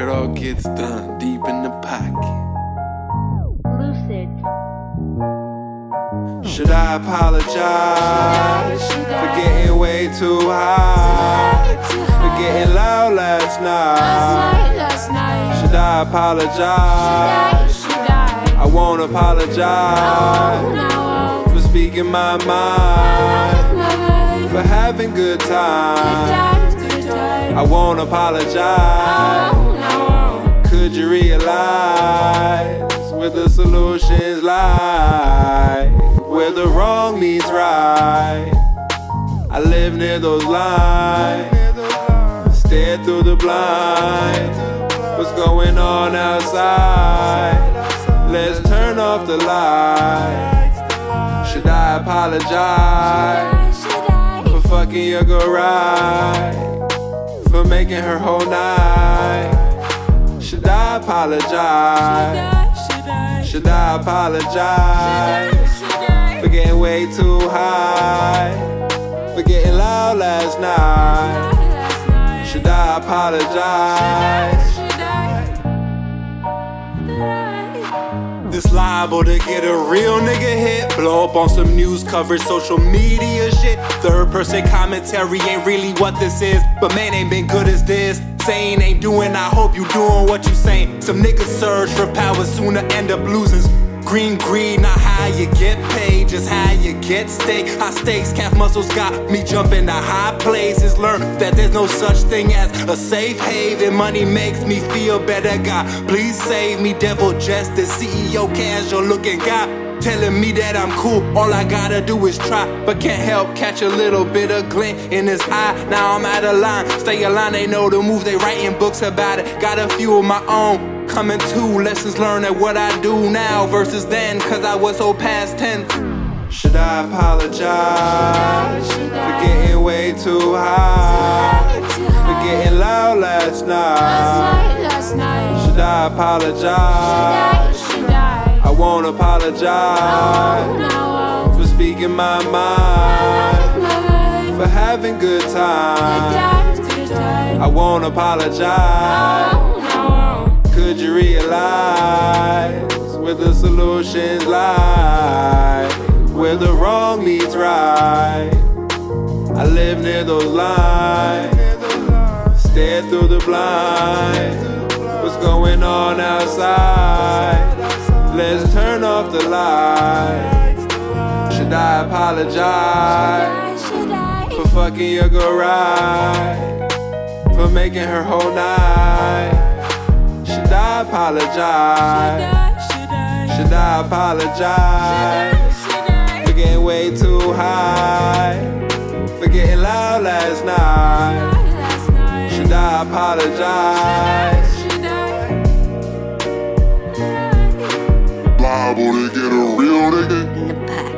where it all gets done, deep in the pocket. Lucid. Should I apologize for getting way too high, for getting loud last night? Should I apologize? I won't apologize for speaking my mind, for having good times. I won't apologize. Could you realize where the solutions lie, where the wrong meets right? I live near those lines, stare through the blinds. What's going on outside? Let's turn off the lights. Should I apologize for fucking your girl right, for making her whole night? Should I apologize? Should I apologize for getting way too high, for getting loud last night? Should I apologize? It's liable to get a real nigga hit, blow up on some news coverage, social media shit. Third person commentary ain't really what this is, but man ain't been good as this. Saying ain't doing, I hope you doing what you saying. Some niggas surge for power, sooner end up losing. Green greed, not how you get paid, just how you get stake. High stakes, calf muscles got me jumping to high places. Learn that there's no such thing as a safe haven. Money makes me feel better, God, please save me. Devil justice, CEO casual looking guy, telling me that I'm cool, all I gotta do is try. But can't help catch a little bit of glint in his eye. Now I'm out of line, stay aligned, they know the move, they writing books about it. Got a few of my own, coming to lessons learned at what I do now versus then, cause I was so past 10. Should I apologize for getting way too high, for getting loud last night? Should I apologize? I won't apologize for speaking my mind, for having good times. I won't apologize. Could you realize where the solutions lie, where the wrong meets right? I live near those lines, stare through the blinds. What's going on outside? Let's turn off the lights. Should I apologize? For fucking your girl right, for making her whole night? Should I apologize? Should I apologize? For getting way too high, for getting loud last night? Should I apologize? Liable to get a real nigga in the back.